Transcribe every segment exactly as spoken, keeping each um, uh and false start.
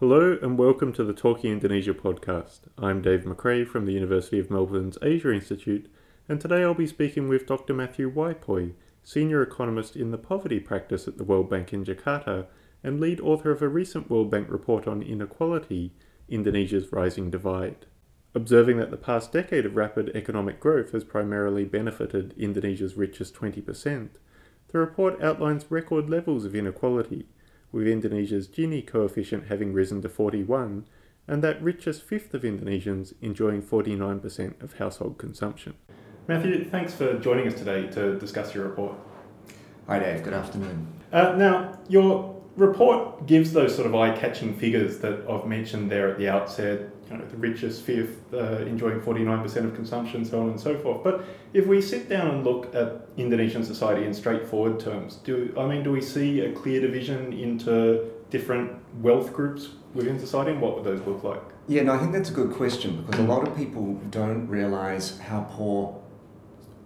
Hello and welcome to the Talking Indonesia podcast. I'm Dave McRae from the University of Melbourne's Asia Institute, and today I'll be speaking with Doctor Matthew Wai-Poi, Senior Economist in the Poverty Practice at the World Bank in Jakarta, and lead author of a recent World Bank report on inequality, Indonesia's Rising Divide. Observing that the past decade of rapid economic growth has primarily benefited Indonesia's richest twenty percent, the report outlines record levels of inequality, with Indonesia's Gini coefficient having risen to forty-one, and that richest fifth of Indonesians enjoying forty-nine percent of household consumption. Matthew, thanks for joining us today to discuss your report. Hi Dave, good afternoon. Uh, now, your report gives those sort of eye-catching figures that I've mentioned there at the outset, you know, the richest fifth uh, enjoying forty-nine percent of consumption, so on and so forth. But if we sit down and look at Indonesian society in straightforward terms, do I mean, do we see a clear division into different wealth groups within society, and what would those look like? Yeah, no, I think that's a good question, because a lot of people don't realise how poor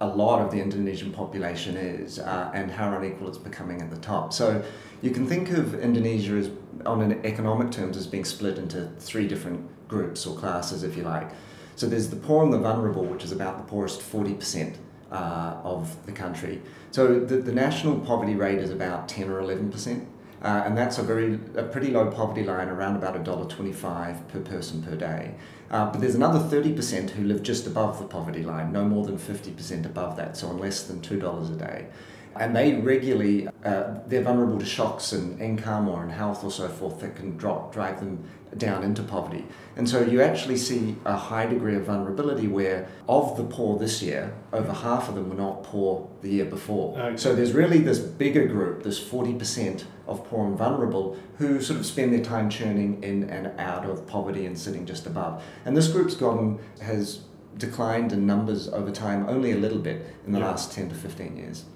a lot of the Indonesian population is uh, and how unequal it's becoming at the top. So you can think of Indonesia as, on an economic terms, as being split into three different groups or classes, if you like. So there's the poor and the vulnerable, which is about the poorest forty percent uh, of the country. So the, the national poverty rate is about ten or eleven percent, uh, and that's a very a pretty low poverty line, around about one dollar twenty-five per person per day. Uh, but there's another thirty percent who live just above the poverty line, no more than fifty percent above that, so on less than two dollars a day. And they regularly, uh, they're vulnerable to shocks in income or in health or so forth that can drop, drive them down into poverty. And so you actually see a high degree of vulnerability where, of the poor this year, over half of them were not poor the year before. Okay. So there's really this bigger group, this forty percent of poor and vulnerable, who sort of spend their time churning in and out of poverty and sitting just above. And this group's gotten, has declined in numbers over time only a little bit in the yeah. last ten to fifteen years.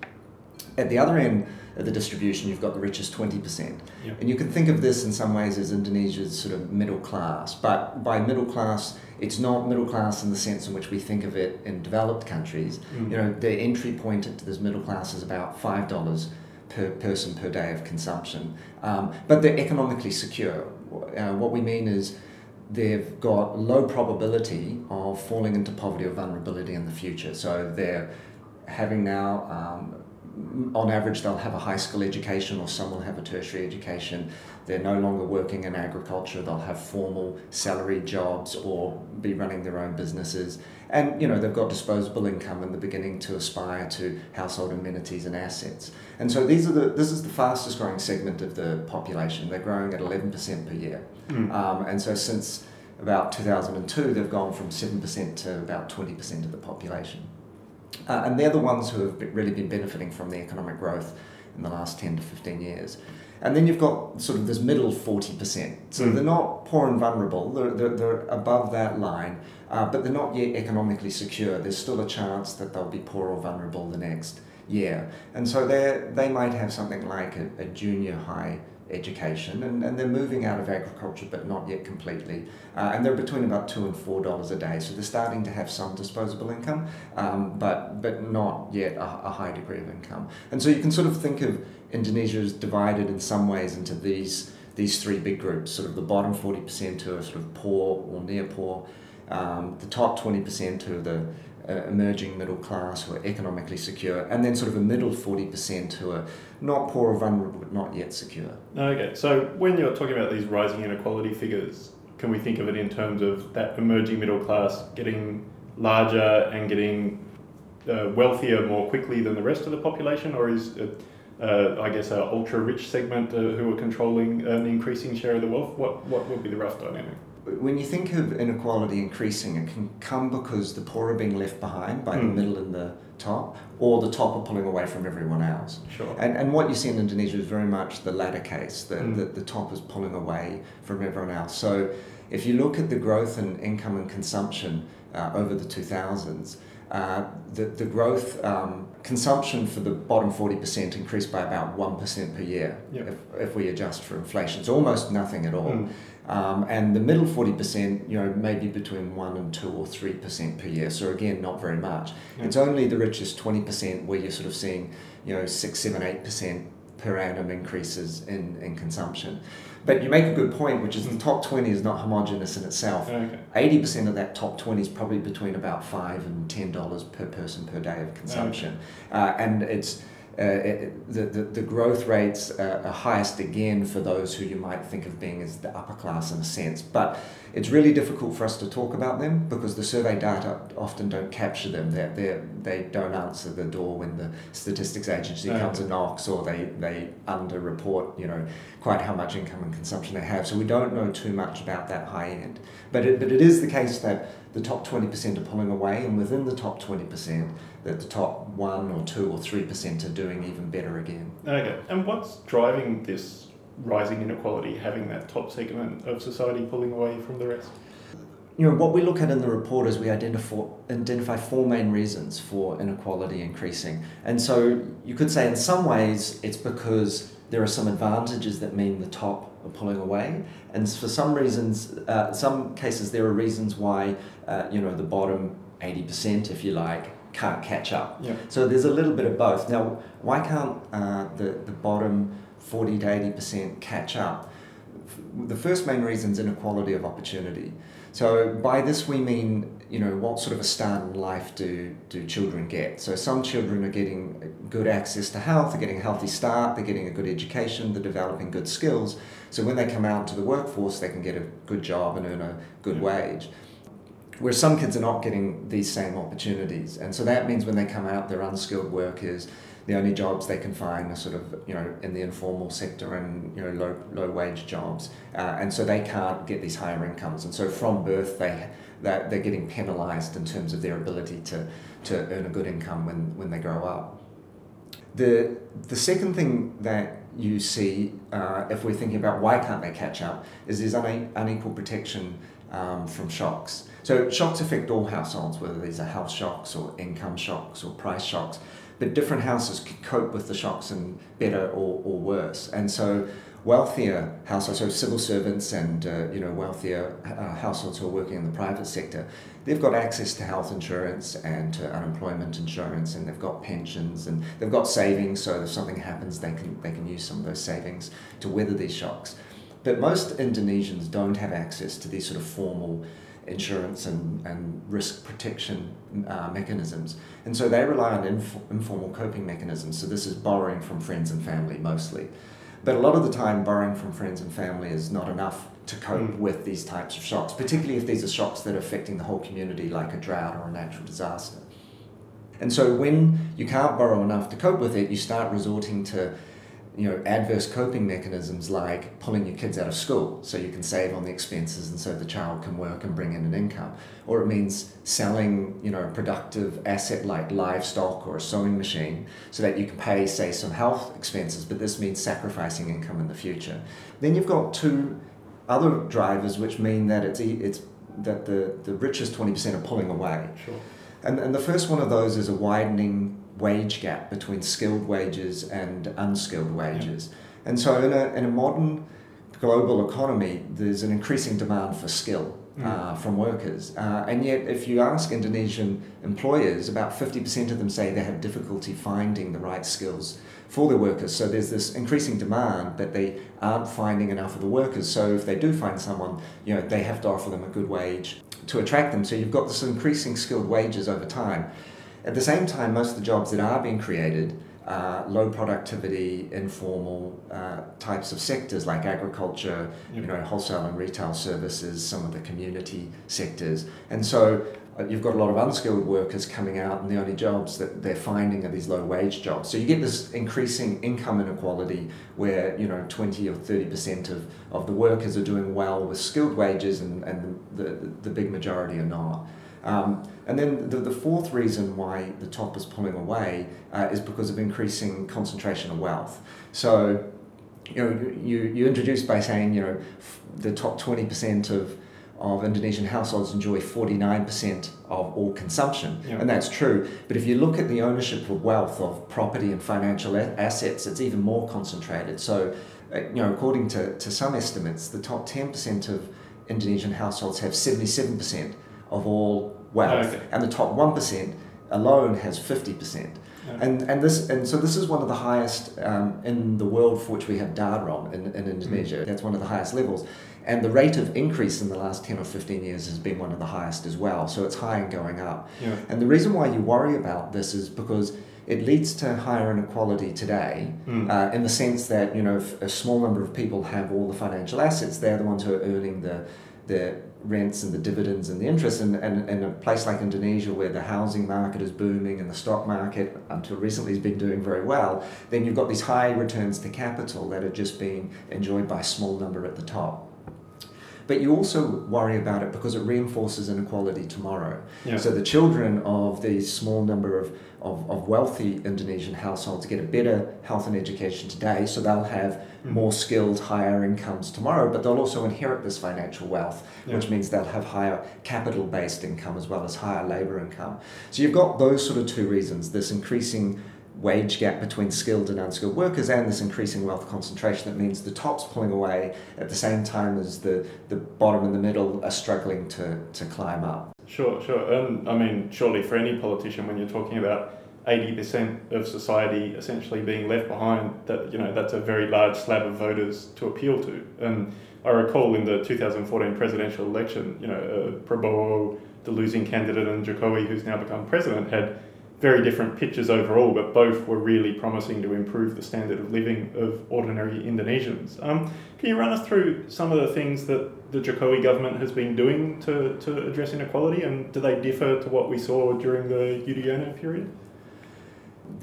At the other end of the distribution, you've got the richest twenty percent. Yep. And you can think of this in some ways as Indonesia's sort of middle class. But by middle class, it's not middle class in the sense in which we think of it in developed countries. Mm. You know, the entry point into this middle class is about five dollars per person per day of consumption. Um, but they're economically secure. Uh, what we mean is they've got low probability of falling into poverty or vulnerability in the future. So they're having now... Um, on average, they'll have a high school education, or some will have a tertiary education. They're no longer working in agriculture. They'll have formal salary jobs or be running their own businesses. And, you know, they've got disposable income in the beginning to aspire to household amenities and assets. And so these are the this is the fastest growing segment of the population. They're growing at eleven percent per year. Mm. Um, and so since about two thousand two, they've gone from seven percent to about twenty percent of the population. Uh, and they're the ones who have really been benefiting from the economic growth in the last ten to fifteen years. And then you've got sort of this middle forty percent. So mm. they're not poor and vulnerable. They're, they're, they're above that line, uh, but they're not yet economically secure. There's still a chance that they'll be poor or vulnerable the next year. And so they they might have something like a, a junior high education, and, and they're moving out of agriculture, but not yet completely. Uh, and they're between about two and four dollars a day, so they're starting to have some disposable income, um, but but not yet a, a high degree of income. And so you can sort of think of Indonesia as divided in some ways into these these three big groups, sort of the bottom forty percent who are sort of poor or near poor, um, the top twenty percent who are the Uh, emerging middle class who are economically secure, and then sort of a middle forty percent who are not poor or vulnerable but not yet secure. Okay, so when you're talking about these rising inequality figures, can we think of it in terms of that emerging middle class getting larger and getting uh, wealthier more quickly than the rest of the population, or is it, uh, I guess, our ultra-rich segment uh, who are controlling an increasing share of the wealth? What, what would be the rough dynamic? When you think of inequality increasing, it can come because the poor are being left behind by mm. the middle and the top, or the top are pulling away from everyone else. Sure. And and what you see in Indonesia is very much the latter case, that mm. the, the top is pulling away from everyone else. So if you look at the growth in income and consumption uh, over the two thousands, uh, the, the growth um, consumption for the bottom forty percent increased by about one percent per year, yep. if, if we adjust for inflation. It's almost nothing at all. Mm. Um, and the middle forty percent, you know, maybe between one and two or three percent per year. So again, not very much. Yeah. It's only the richest twenty percent where you're sort of seeing, you know, six, seven, eight percent per annum increases in, in consumption. But you make a good point, which is the top twenty is not homogenous in itself. Okay. eighty percent of that top twenty is probably between about five dollars and ten dollars per person per day of consumption. Okay. Uh, and it's uh, it, the, the, the growth rates are, are highest again for those who you might think of being as the upper class in a sense. But it's really difficult for us to talk about them because the survey data often don't capture them. They're, they're, they don't answer the door when the statistics agency okay. comes and knocks, or they, they under-report, you know, quite how much income and consumption they have. So we don't know too much about that high end. But it, but it is the case that the top twenty percent are pulling away, and within the top twenty percent, that the top one or two or three percent are doing even better again. Okay, and what's driving this rising inequality, having that top segment of society pulling away from the rest? You know, what we look at in the report is we identify identify four main reasons for inequality increasing. And so you could say in some ways it's because there are some advantages that mean the top are pulling away. And for some reasons, uh, some cases there are reasons why, uh, you know, the bottom eighty percent, if you like, can't catch up. Yeah. So there's a little bit of both. Now, why can't uh, the, the bottom forty to eighty percent catch up? The first main reason is inequality of opportunity. So by this we mean, you know, what sort of a start in life do, do children get? So some children are getting good access to health, they're getting a healthy start, they're getting a good education, they're developing good skills. So when they come out to the workforce, they can get a good job and earn a good yeah. wage. Where some kids are not getting these same opportunities. And so that means when they come out, they're unskilled workers. The only jobs they can find are sort of, you know, in the informal sector and, you know, low low wage jobs, uh, and so they can't get these higher incomes. And so from birth they that they're getting penalised in terms of their ability to to earn a good income when, when they grow up. The the second thing that you see uh, if we're thinking about why can't they catch up is there's une- unequal protection um, from shocks. So shocks affect all households, whether these are house shocks or income shocks or price shocks. But different houses can cope with the shocks in better or, or worse. And so wealthier households, so civil servants and uh, you know wealthier uh, households who are working in the private sector, they've got access to health insurance and to unemployment insurance, and they've got pensions and they've got savings, so if something happens they can they can use some of those savings to weather these shocks. But most Indonesians don't have access to these sort of formal insurance and, and risk protection uh, mechanisms. And so they rely on inf- informal coping mechanisms. So this is borrowing from friends and family mostly. But a lot of the time borrowing from friends and family is not enough to cope mm. with these types of shocks, particularly if these are shocks that are affecting the whole community like a drought or a natural disaster. And so when you can't borrow enough to cope with it, you start resorting to you know, adverse coping mechanisms like pulling your kids out of school so you can save on the expenses and so the child can work and bring in an income. Or it means selling, you know, a productive asset like livestock or a sewing machine so that you can pay, say, some health expenses, but this means sacrificing income in the future. Then you've got two other drivers which mean that it's it's that the, the richest twenty percent are pulling away. Sure. And and the first one of those is a widening wage gap between skilled wages and unskilled wages. Yeah. And so in a in a modern global economy, there's an increasing demand for skill mm. uh, from workers. Uh, and yet, if you ask Indonesian employers, about fifty percent of them say they have difficulty finding the right skills for their workers. So there's this increasing demand, but they aren't finding enough of the workers. So if they do find someone, you know, they have to offer them a good wage to attract them. So you've got this increasing skilled wages over time. At the same time, most of the jobs that are being created are low productivity, informal uh, types of sectors like agriculture, yep. you know, wholesale and retail services, some of the community sectors. And so uh, you've got a lot of unskilled workers coming out, and the only jobs that they're finding are these low wage jobs. So you get this increasing income inequality where, you know, twenty or thirty percent of, of the workers are doing well with skilled wages and, and the, the, the big majority are not. Um, and then the, the fourth reason why the top is pulling away uh, is because of increasing concentration of wealth. So, you know, you, you introduced by saying, you know, f- the top twenty percent of, of Indonesian households enjoy forty-nine percent of all consumption, yeah. and that's true. But if you look at the ownership of wealth of property and financial a- assets, it's even more concentrated. So, uh, you know, according to, to some estimates, the top ten percent of Indonesian households have seventy-seven percent of all wealth, okay. and the top one percent alone has fifty percent. Yeah. And and this and so this is one of the highest um, in the world for which we have D A R R O M in, in Indonesia. Mm. That's one of the highest levels. And the rate of increase in the last ten or fifteen years has been one of the highest as well. So it's high and going up. Yeah. And the reason why you worry about this is because it leads to higher inequality today, mm. uh, in the sense that, you know, if a small number of people have all the financial assets, they're the ones who are earning the the rents and the dividends and the interest. And in, in, in a place like Indonesia, where the housing market is booming and the stock market until recently has been doing very well, then you've got these high returns to capital that are just being enjoyed by a small number at the top. But you also worry about it because it reinforces inequality tomorrow. Yeah. So the children of the small number of, of, of wealthy Indonesian households get a better health and education today, so they'll have mm. more skilled, higher incomes tomorrow, but they'll also inherit this financial wealth, yeah. which means they'll have higher capital-based income as well as higher labour income. So you've got those sort of two reasons, this increasing wage gap between skilled and unskilled workers and this increasing wealth concentration that means the top's pulling away at the same time as the, the bottom and the middle are struggling to, to climb up. Sure, sure. And I mean, surely for any politician, when you're talking about eighty percent of society essentially being left behind, that, you know, that's a very large slab of voters to appeal to. And I recall in the two thousand fourteen presidential election, you know, uh, Prabowo, the losing candidate, and Jokowi, who's now become president, had very different pictures overall, but both were really promising to improve the standard of living of ordinary Indonesians. Um, can you run us through some of the things that the Jokowi government has been doing to, to address inequality, and do they differ to what we saw during the Yudhoyono period?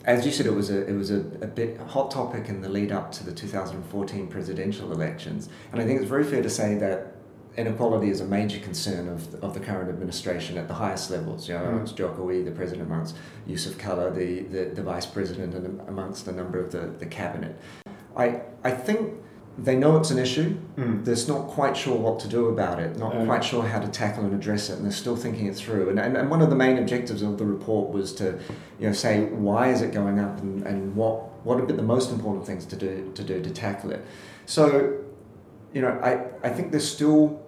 As you said, it was a it was a, a bit hot topic in the lead up to the two thousand fourteen presidential elections, and I think it's very fair to say that inequality is a major concern of the, of the current administration at the highest levels, you know, amongst Jokowi, the president, amongst Yusuf Kalla, the, the, the vice president, and amongst a number of the, the cabinet. I I think they know it's an issue. Mm. They're not quite sure what to do about it, not um, quite sure how to tackle and address it, and they're still thinking it through. And, and and one of the main objectives of the report was to, you know, say why is it going up and, and what what are the most important things to do to do to tackle it. So, you know, I, I think they're still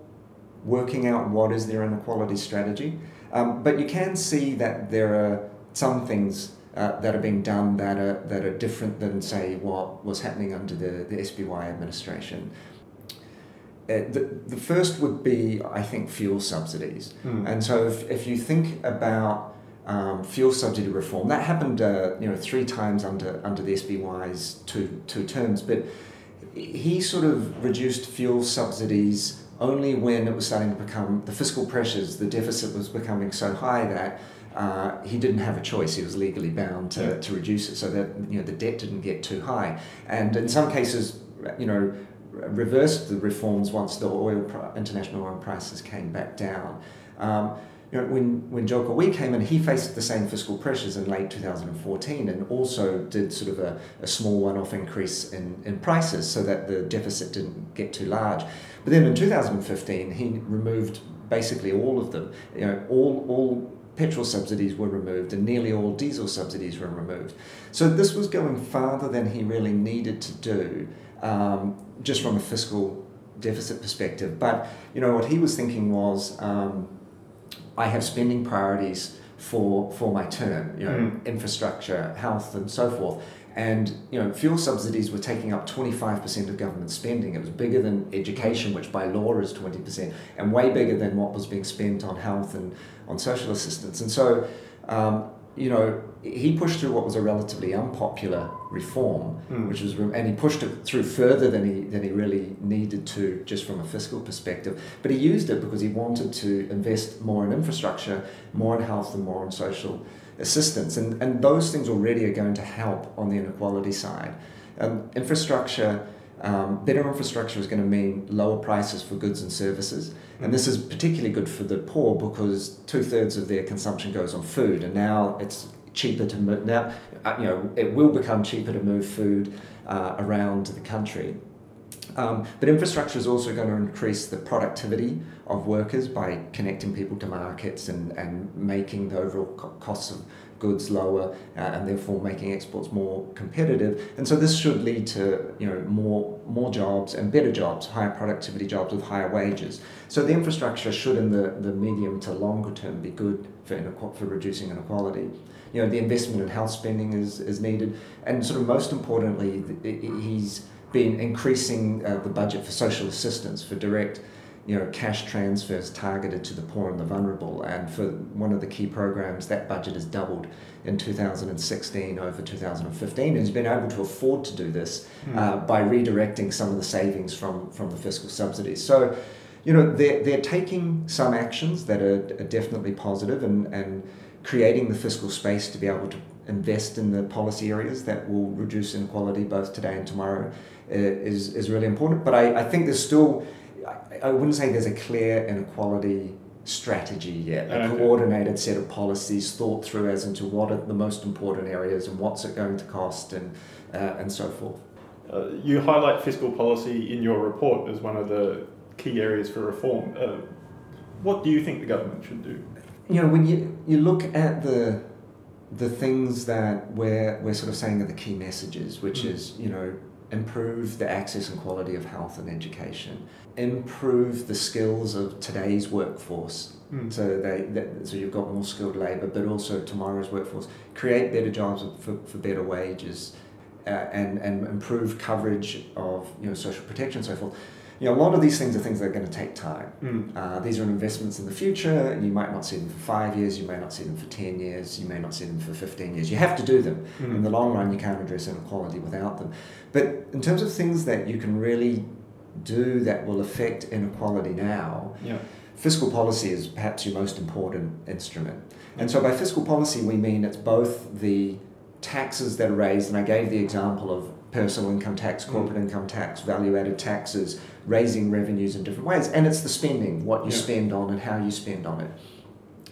working out what is their inequality strategy. Um, but you can see that there are some things uh, that are being done that are that are different than, say, what was happening under the, the S B Y administration. Uh, the, the first would be, I think, fuel subsidies. Mm. And so if, if you think about um, fuel subsidy reform, that happened uh, you know, three times under, under the S B Y's two, two terms, but he sort of reduced fuel subsidies only when it was starting to become, the fiscal pressures, the deficit was becoming so high that uh, he didn't have a choice. He was legally bound to, yeah. to reduce it so that, you know, the debt didn't get too high. And in some cases, you know, reversed the reforms once the oil international oil prices came back down. Um, you know, when, when Jokowi came in, he faced the same fiscal pressures in late two thousand fourteen and also did sort of a, a small one-off increase in, in prices so that the deficit didn't get too large. But then in two thousand fifteen, he removed basically all of them. You know, all all petrol subsidies were removed and nearly all diesel subsidies were removed. So this was going farther than he really needed to do, um, just from a fiscal deficit perspective. But, you know, what he was thinking was, um, I have spending priorities for for my term, you know, mm. infrastructure, health, and so forth. And, you know, fuel subsidies were taking up twenty-five percent of government spending. It was bigger than education, which by law is twenty percent, and way bigger than what was being spent on health and on social assistance. And so, um, you know, he pushed through what was a relatively unpopular reform, mm. which was, and he pushed it through further than he than he really needed to, just from a fiscal perspective. But he used it because he wanted to invest more in infrastructure, more in health, and more in social assistance. And and those things already are going to help on the inequality side. Um, infrastructure. Um, better infrastructure is going to mean lower prices for goods and services, and this is particularly good for the poor because two-thirds of their consumption goes on food, and now it's cheaper to move, now, you know, it will become cheaper to move food uh, around the country. Um, but infrastructure is also going to increase the productivity of workers by connecting people to markets and, and making the overall co- costs of goods lower uh, and therefore making exports more competitive. And so this should lead to, you know, more more jobs and better jobs, higher productivity jobs with higher wages. So the infrastructure should in the, the medium to longer term be good for inequ- for reducing inequality. You know, the investment in health spending is, is needed. And sort of most importantly, he's been increasing uh, the budget for social assistance, for direct you know, cash transfers targeted to the poor and the vulnerable. And for one of the key programs, that budget is doubled in two thousand sixteen over two thousand fifteen. And he's been able to afford to do this mm. uh, by redirecting some of the savings from, from the fiscal subsidies. So, you know, they're, they're taking some actions that are, are definitely positive and, and creating the fiscal space to be able to invest in the policy areas that will reduce inequality both today and tomorrow is, is really important. But I, I think there's still... I wouldn't say there's a clear inequality strategy yet, a coordinated set of policies thought through as into what are the most important areas and what's it going to cost and uh, and so forth. Uh, you highlight fiscal policy in your report as one of the key areas for reform. Uh, what do you think the government should do? You know, when you, you look at the the things that we're, we're sort of saying are the key messages, which mm. is, you know, improve the access and quality of health and education, improve the skills of today's workforce, mm. so they that, so you've got more skilled labour, but also tomorrow's workforce, create better jobs for, for better wages, uh, and, and improve coverage of you know social protection and so forth. You know, a lot of these things are things that are going to take time. Mm. Uh, these are investments in the future, and you might not see them for five years, you may not see them for ten years, you may not see them for fifteen years. You have to do them. Mm. In the long run, you can't address inequality without them. But in terms of things that you can really do that will affect inequality now, yeah. fiscal policy is perhaps your most important instrument. Mm. And so by fiscal policy, we mean it's both the taxes that are raised, and I gave the example of personal income tax, corporate mm. income tax, value-added taxes, raising revenues in different ways. And it's the spending, what you yeah. spend on and how you spend on it.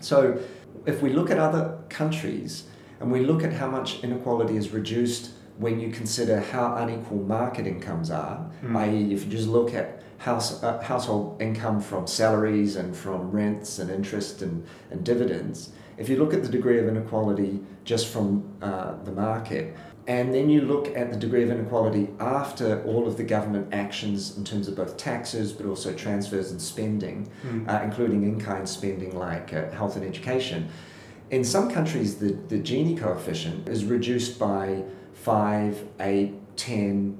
So if we look at other countries and we look at how much inequality is reduced when you consider how unequal market incomes are, mm. that is if you just look at house, uh, household income from salaries and from rents and interest and, and dividends, if you look at the degree of inequality just from uh, the market, and then you look at the degree of inequality after all of the government actions in terms of both taxes, but also transfers and spending, mm. uh, including in-kind spending like uh, health and education. In some countries, the, the Gini coefficient is reduced by five, eight, ten,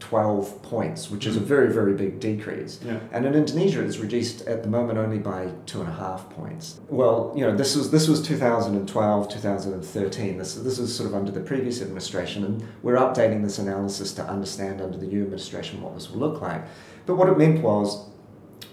twelve points, which mm. is a very, very big decrease. Yeah. And in Indonesia, it's reduced at the moment only by two and a half points. Well, you know, this was this was two thousand twelve, two thousand thirteen. This this is sort of under the previous administration, and we're updating this analysis to understand under the new administration what this will look like. But what it meant was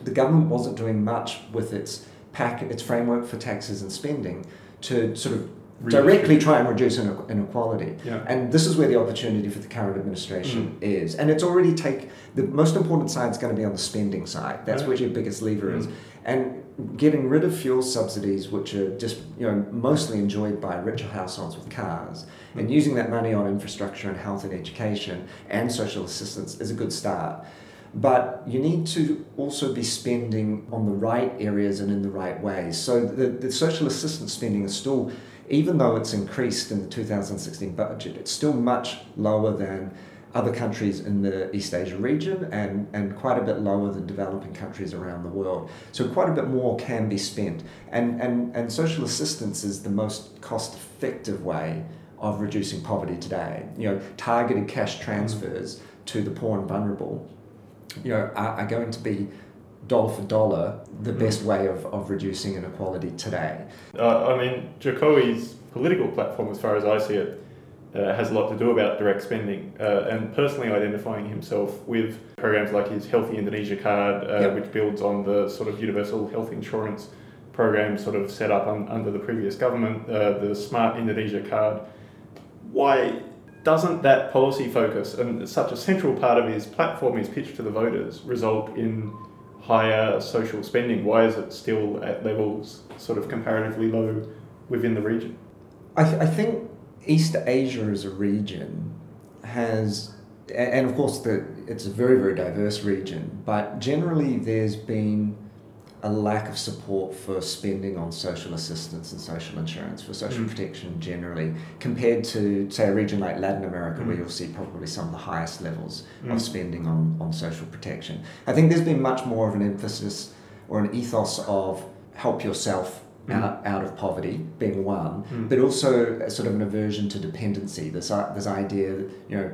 the government wasn't doing much with its pack, its framework for taxes and spending to sort of directly try and reduce inequality. Yeah. And this is where the opportunity for the current administration mm. is. And it's already take, the most important side is going to be on the spending side. That's right. Where your biggest lever mm. is. And getting rid of fuel subsidies, which are just, you know, mostly enjoyed by richer households with cars, mm. and using that money on infrastructure and health and education and social assistance is a good start. But you need to also be spending on the right areas and in the right ways. So the, the social assistance spending is still, even though it's increased in the two thousand sixteen budget, it's still much lower than other countries in the East Asia region and, and quite a bit lower than developing countries around the world. So quite a bit more can be spent. And, and, and social assistance is the most cost-effective way of reducing poverty today. You know, targeted cash transfers to the poor and vulnerable, you know, are, are going to be dollar for dollar the best way of, of reducing inequality today. Uh, I mean, Jokowi's political platform, as far as I see it, uh, has a lot to do about direct spending uh, and personally identifying himself with programs like his Healthy Indonesia card, uh, yep. which builds on the sort of universal health insurance program sort of set up un- under the previous government, uh, the Smart Indonesia card. Why doesn't that policy focus and such a central part of his platform, his pitch to the voters, result in higher social spending? Why is it still at levels sort of comparatively low within the region? I, th- I think East Asia as a region has, and of course the, it's a very, very diverse region, but generally there's been a lack of support for spending on social assistance and social insurance, for social mm. protection generally, compared to, say, a region like Latin America, mm. where you'll see probably some of the highest levels mm. of spending on, on social protection. I think there's been much more of an emphasis or an ethos of help yourself mm. out, out of poverty, being one, mm. but also a sort of an aversion to dependency, this, this idea that, you know,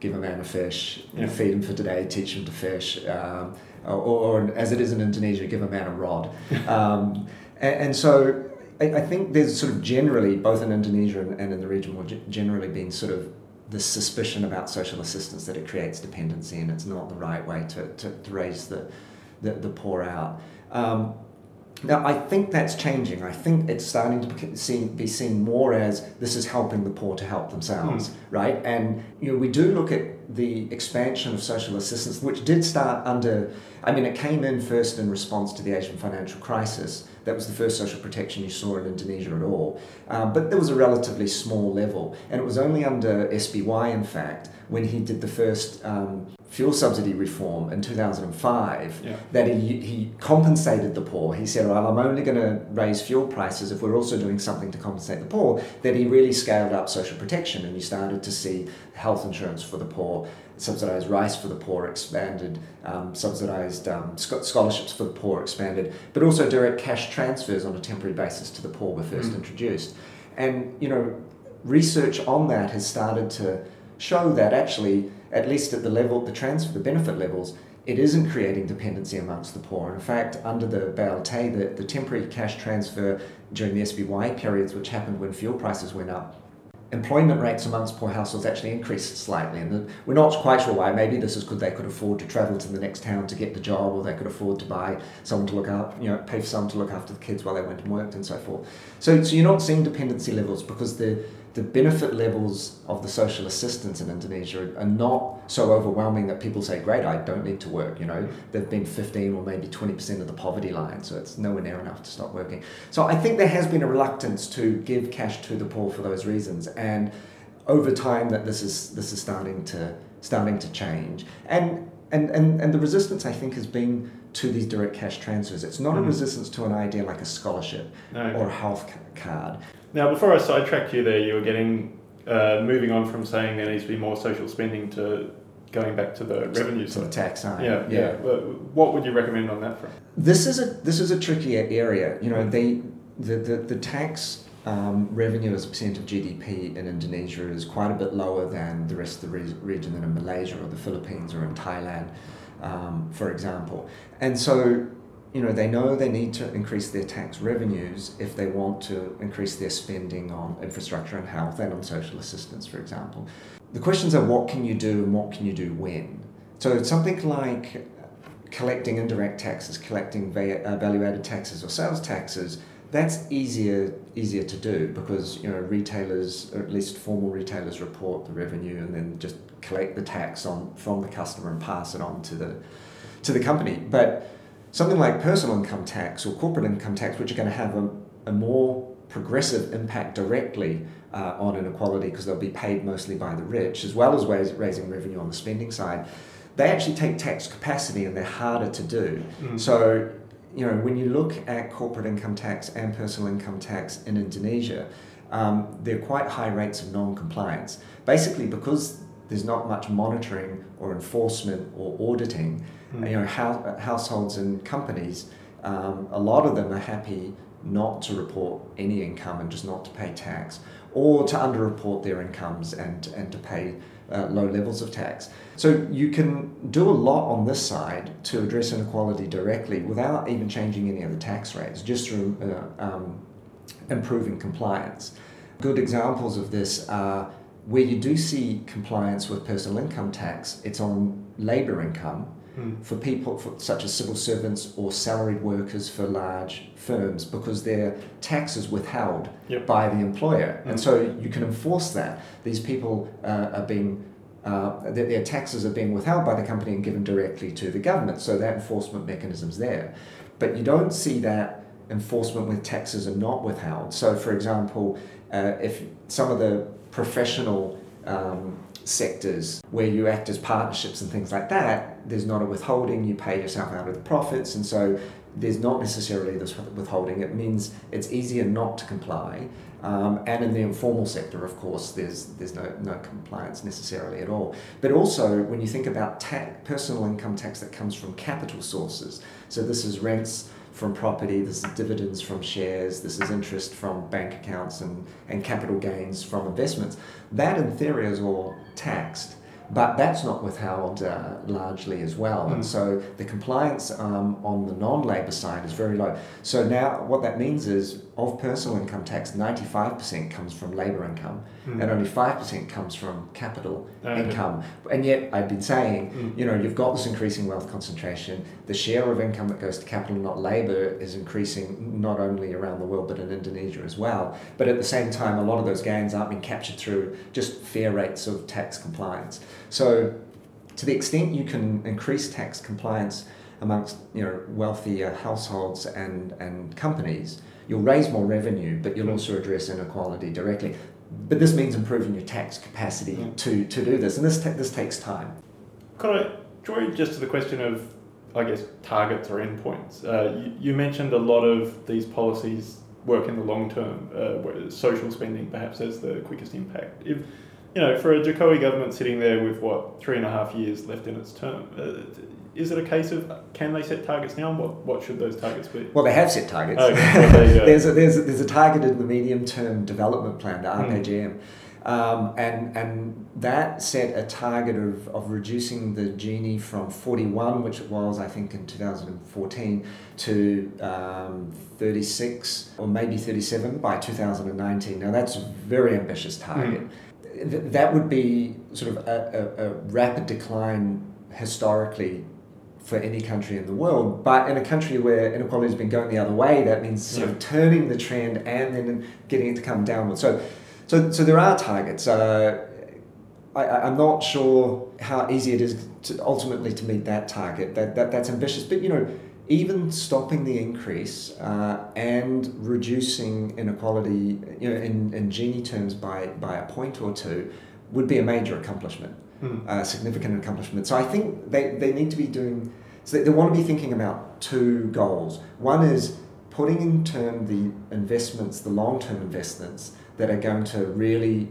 give a man a fish, yeah. you know, feed him for today, teach him to fish, um, or, or as it is in Indonesia, give a man a rod. Um, and, and so I, I think there's sort of generally, both in Indonesia and, and in the region, more g- generally been sort of this suspicion about social assistance that it creates dependency and it's not the right way to, to, to raise the, the, the poor out. Um, Now, I think that's changing. I think it's starting to be seen more as this is helping the poor to help themselves, mm. right? And, you know, we do look at the expansion of social assistance, which did start under, I mean, it came in first in response to the Asian financial crisis. That was the first social protection you saw in Indonesia at all. Um, but there was a relatively small level. And it was only under S B Y, in fact, when he did the first um, fuel subsidy reform in two thousand five, yeah. that he, he compensated the poor. He said, well, I'm only going to raise fuel prices if we're also doing something to compensate the poor. Then he really scaled up social protection, and you started to see health insurance for the poor, subsidised rice for the poor expanded, um, subsidised um, sc- scholarships for the poor expanded, but also direct cash transfers on a temporary basis to the poor were first mm. introduced. And, you know, research on that has started to show that actually, at least at the level, the transfer, the benefit levels, it isn't creating dependency amongst the poor. In fact, under the B L T, the, the temporary cash transfer during the S B Y periods, which happened when fuel prices went up, employment rates amongst poor households actually increased slightly, and we're not quite sure why. Maybe this is because they could afford to travel to the next town to get the job, or they could afford to buy someone to look up, you know, pay for someone to look after the kids while they went and worked and so forth. So, so you're not seeing dependency levels because the the benefit levels of the social assistance in Indonesia are not so overwhelming that people say, great, I don't need to work, you know. They've been fifteen or maybe twenty percent of the poverty line, so it's nowhere near enough to stop working. So I think there has been a reluctance to give cash to the poor for those reasons. And over time that this is this is starting to starting to change. And and, and, and the resistance, I think, has been to these direct cash transfers. It's not mm. a resistance to an idea like a scholarship no. or a health card. Now, before I sidetracked you there, you were getting, uh, moving on from saying there needs to be more social spending to going back to the revenue side. To the tax side. Yeah, yeah, yeah. What would you recommend on that front? This is a this is a trickier area. You know, the the, the, the tax um, revenue as a percent of G D P in Indonesia is quite a bit lower than the rest of the re- region than in Malaysia or the Philippines or in Thailand, um, for example. And so, you know, they know they need to increase their tax revenues if they want to increase their spending on infrastructure and health and on social assistance, for example. The questions are what can you do and what can you do when? So it's something like collecting indirect taxes, collecting value-added taxes or sales taxes. That's easier easier to do because, you know, retailers, or at least formal retailers, report the revenue and then just collect the tax on from the customer and pass it on to the to the company. But something like personal income tax or corporate income tax, which are going to have a, a more progressive impact directly uh, on inequality because they'll be paid mostly by the rich, as well as ways raising revenue on the spending side, they actually take tax capacity and they're harder to do. Mm. So, you know, when you look at corporate income tax and personal income tax in Indonesia, um, they're quite high rates of non-compliance. Basically, because there's not much monitoring or enforcement or auditing. Mm. You know, how, households and companies, um, a lot of them are happy not to report any income and just not to pay tax, or to underreport their incomes and, and to pay uh, low levels of tax. So you can do a lot on this side to address inequality directly without even changing any of the tax rates, just through uh, um, improving compliance. Good examples of this are where you do see compliance with personal income tax, it's on labour income mm. for people for, such as civil servants or salaried workers for large firms, because their tax is withheld yep. by the employer. Mm. And so you can enforce that. These people uh, are being, uh, their, their taxes are being withheld by the company and given directly to the government. So that enforcement mechanism's there. But you don't see that enforcement with taxes are not withheld. So, for example, uh, if some of the professional um, sectors where you act as partnerships and things like that, there's not a withholding, you pay yourself out of the profits, and so there's not necessarily this withholding. It means it's easier not to comply. Um, and in the informal sector, of course, there's there's no, no compliance necessarily at all. But also, when you think about tax, personal income tax that comes from capital sources, so this is rents from property, this is dividends from shares, this is interest from bank accounts and, and capital gains from investments, that in theory is all taxed. But that's not withheld uh, largely as well. Mm. And so the compliance um, on the non-labour side is very low. So now what that means is of personal income tax, ninety-five percent comes from labour income mm. and only five percent comes from capital okay. income. And yet I've been saying, mm. you know, you've got this increasing wealth concentration. The share of income that goes to capital, not labour, is increasing not only around the world, but in Indonesia as well. But at the same time, a lot of those gains aren't being captured through just fair rates of tax compliance. So to the extent you can increase tax compliance amongst, you know, wealthier households and, and companies, you'll raise more revenue, but you'll also address inequality directly. But this means improving your tax capacity yeah. to, to do this, and this, ta- this takes time. Could I draw you just to the question of, I guess, targets or endpoints? Uh, you, you mentioned a lot of these policies work in the long term, uh, where social spending perhaps has the quickest impact. If, You know, for a Jokowi government sitting there with, what, three and a half years left in its term, uh, is it a case of, can they set targets now? And what, what should those targets be? Well, they have set targets. Okay, well, there you go. there's, a, there's, a, there's a target in the medium-term development plan, the ArpeGM, mm. um, and and that set a target of, of reducing the Gini from forty-one, which it was, I think, in two thousand fourteen, to um, thirty-six or maybe thirty-seven by two thousand nineteen. Now, that's a very ambitious target. Mm. That would be sort of a, a, a rapid decline historically for any country in the world. But in a country where inequality has been going the other way, that means sort yeah. of turning the trend and then getting it to come downward. So, so, so there are targets. Uh, I, I'm not sure how easy it is to ultimately to meet that target. That, that that's ambitious, but you know, even stopping the increase uh, and reducing inequality, you know, in, in Gini terms by, by a point or two would be a major accomplishment, mm. a significant accomplishment. So I think they, they need to be doing, so they, they want to be thinking about two goals. One is putting in turn the investments, the long-term investments that are going to really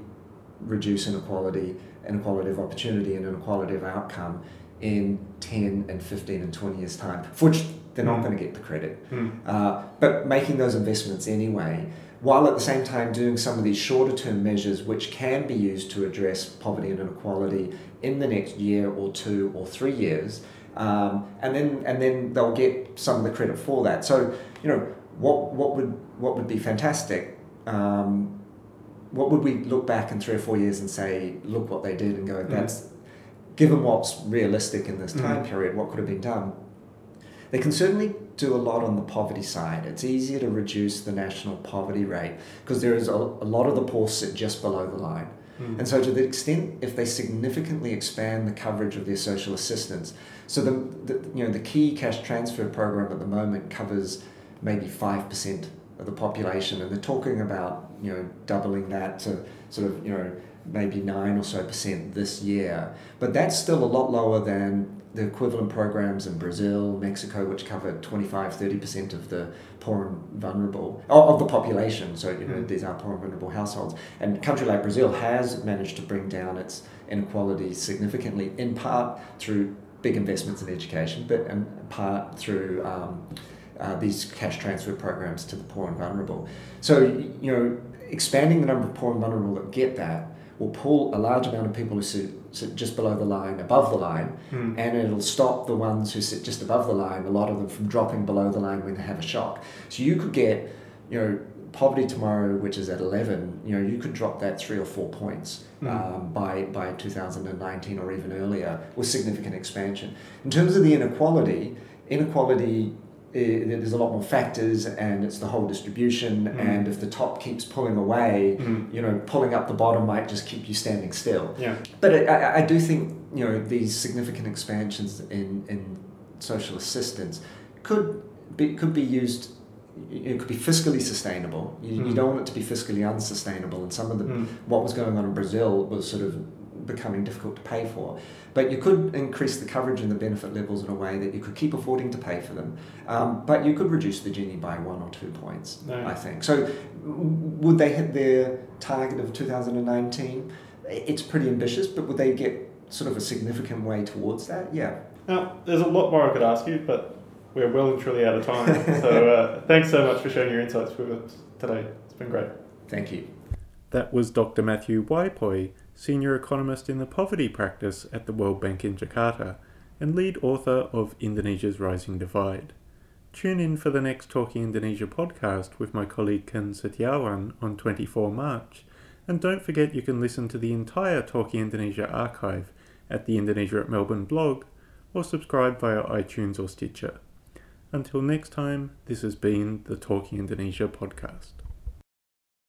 reduce inequality, inequality of opportunity and inequality of outcome in ten and fifteen and twenty years' time, for which they're not mm. going to get the credit. Mm. Uh, but making those investments anyway, while at the same time doing some of these shorter term measures which can be used to address poverty and inequality in the next year or two or three years, um, and then and then they'll get some of the credit for that. So, you know, what what would what would be fantastic? Um, what would we look back in three or four years and say, look what they did, and go, that's mm. given what's realistic in this time mm. period, what could have been done? They can certainly do a lot on the poverty side. It's easier to reduce the national poverty rate because there is a, a lot of the poor sit just below the line. Mm. And so to the extent, if they significantly expand the coverage of their social assistance, so the, the you know the key cash transfer program at the moment covers maybe five percent of the population, and they're talking about, you know, doubling that to sort of, you know, maybe nine or so percent this year. But that's still a lot lower than the equivalent programs in Brazil, Mexico, which cover twenty-five, thirty percent of the poor and vulnerable, of the population. So, you know, mm. these are poor and vulnerable households. And a country like Brazil has managed to bring down its inequality significantly, in part through big investments in education, but in part through um, uh, these cash transfer programs to the poor and vulnerable. So, you know, expanding the number of poor and vulnerable that get that will pull a large amount of people who sit, sit just below the line, above the line, mm. and it'll stop the ones who sit just above the line, a lot of them, from dropping below the line when they have a shock. So you could get, you know, poverty tomorrow, which is at eleven, you know, you could drop that three or four points mm. um, by, by two thousand nineteen or even earlier, with significant expansion. In terms of the inequality, inequality, It, there's a lot more factors, and it's the whole distribution, mm. and if the top keeps pulling away, mm. you know, pulling up the bottom might just keep you standing still. Yeah. But it, I, I do think, you know, these significant expansions in, in social assistance could be could be used, it could be fiscally sustainable. You, mm. you don't want it to be fiscally unsustainable, and some of the mm. what was going on in Brazil was sort of becoming difficult to pay for. But you could increase the coverage and the benefit levels in a way that you could keep affording to pay for them, um, but you could reduce the Gini by one or two points, no. I think. So would they hit their target of two thousand nineteen? It's pretty ambitious, but would they get sort of a significant way towards that? Yeah. Now, there's a lot more I could ask you, but we're well and truly out of time. So uh, thanks so much for sharing your insights with us today. It's been great. Thank you. That was Doctor Matthew Wai-Poi, Senior Economist in the Poverty Practice at the World Bank in Jakarta and lead author of Indonesia's Rising Divide. Tune in for the next Talking Indonesia podcast with my colleague Ken Setiawan on the twenty-fourth of March. And don't forget you can listen to the entire Talking Indonesia archive at the Indonesia at Melbourne blog or subscribe via iTunes or Stitcher. Until next time, this has been the Talking Indonesia podcast.